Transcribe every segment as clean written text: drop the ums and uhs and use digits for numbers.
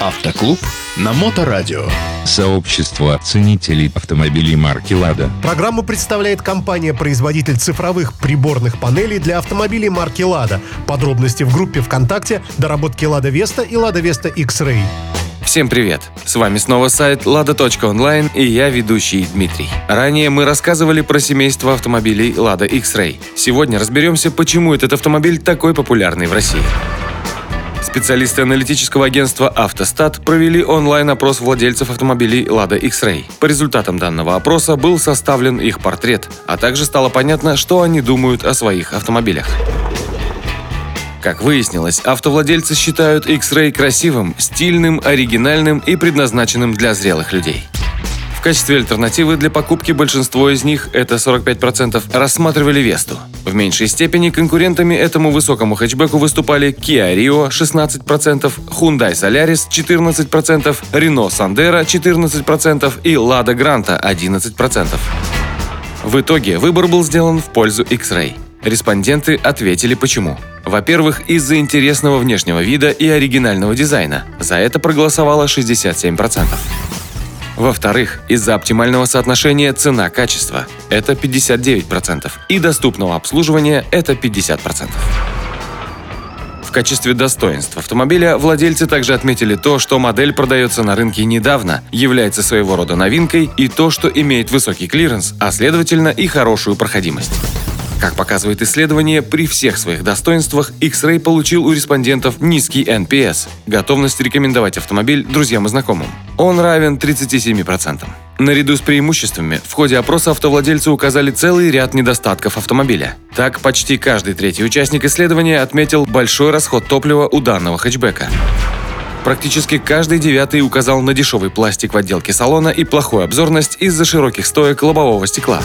Автоклуб на МотоРадио. Сообщество ценителей автомобилей марки «Лада». Программу представляет компания-производитель цифровых приборных панелей для автомобилей марки «Лада». Подробности в группе ВКонтакте «Доработки Лада Веста» и «Лада Веста XRAY». Всем привет! С вами снова сайт Lada.онлайн и я, ведущий Дмитрий. Ранее мы рассказывали про семейство автомобилей Lada XRAY. Сегодня разберемся, почему этот автомобиль такой популярный в России. Специалисты аналитического агентства «Автостат» провели онлайн-опрос владельцев автомобилей Lada XRAY. По результатам данного опроса был составлен их портрет, а также стало понятно, что они думают о своих автомобилях. Как выяснилось, автовладельцы считают X-Ray красивым, стильным, оригинальным и предназначенным для зрелых людей. В качестве альтернативы для покупки большинство из них, это 45%, рассматривали Весту. В меньшей степени конкурентами этому высокому хэтчбеку выступали Kia Rio 16%, Hyundai Solaris 14%, Renault Sandero 14% и Lada Granta 11%. В итоге выбор был сделан в пользу X-Ray. Респонденты ответили почему. Во-первых, из-за интересного внешнего вида и оригинального дизайна. За это проголосовало 67%. Во-вторых, из-за оптимального соотношения цена-качество – это 59%, и доступного обслуживания – это 50%. В качестве достоинств автомобиля владельцы также отметили то, что модель продается на рынке недавно, является своего рода новинкой, и то, что имеет высокий клиренс, а следовательно и хорошую проходимость. Как показывает исследование, при всех своих достоинствах X-Ray получил у респондентов низкий NPS – готовность рекомендовать автомобиль друзьям и знакомым. Он равен 37%. Наряду с преимуществами в ходе опроса автовладельцы указали целый ряд недостатков автомобиля. Так, почти каждый третий участник исследования отметил большой расход топлива у данного хэтчбека. Практически каждый девятый указал на дешевый пластик в отделке салона и плохую обзорность из-за широких стоек лобового стекла.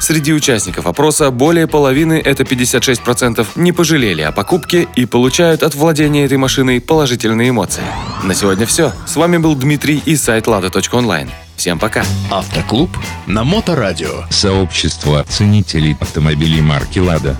Среди участников опроса более половины, это 56%, не пожалели о покупке и получают от владения этой машиной положительные эмоции. На сегодня все. С вами был Дмитрий и сайт Lada.онлайн. Всем пока. Автоклуб на МотоРадио. Сообщество ценителей автомобилей марки Lada.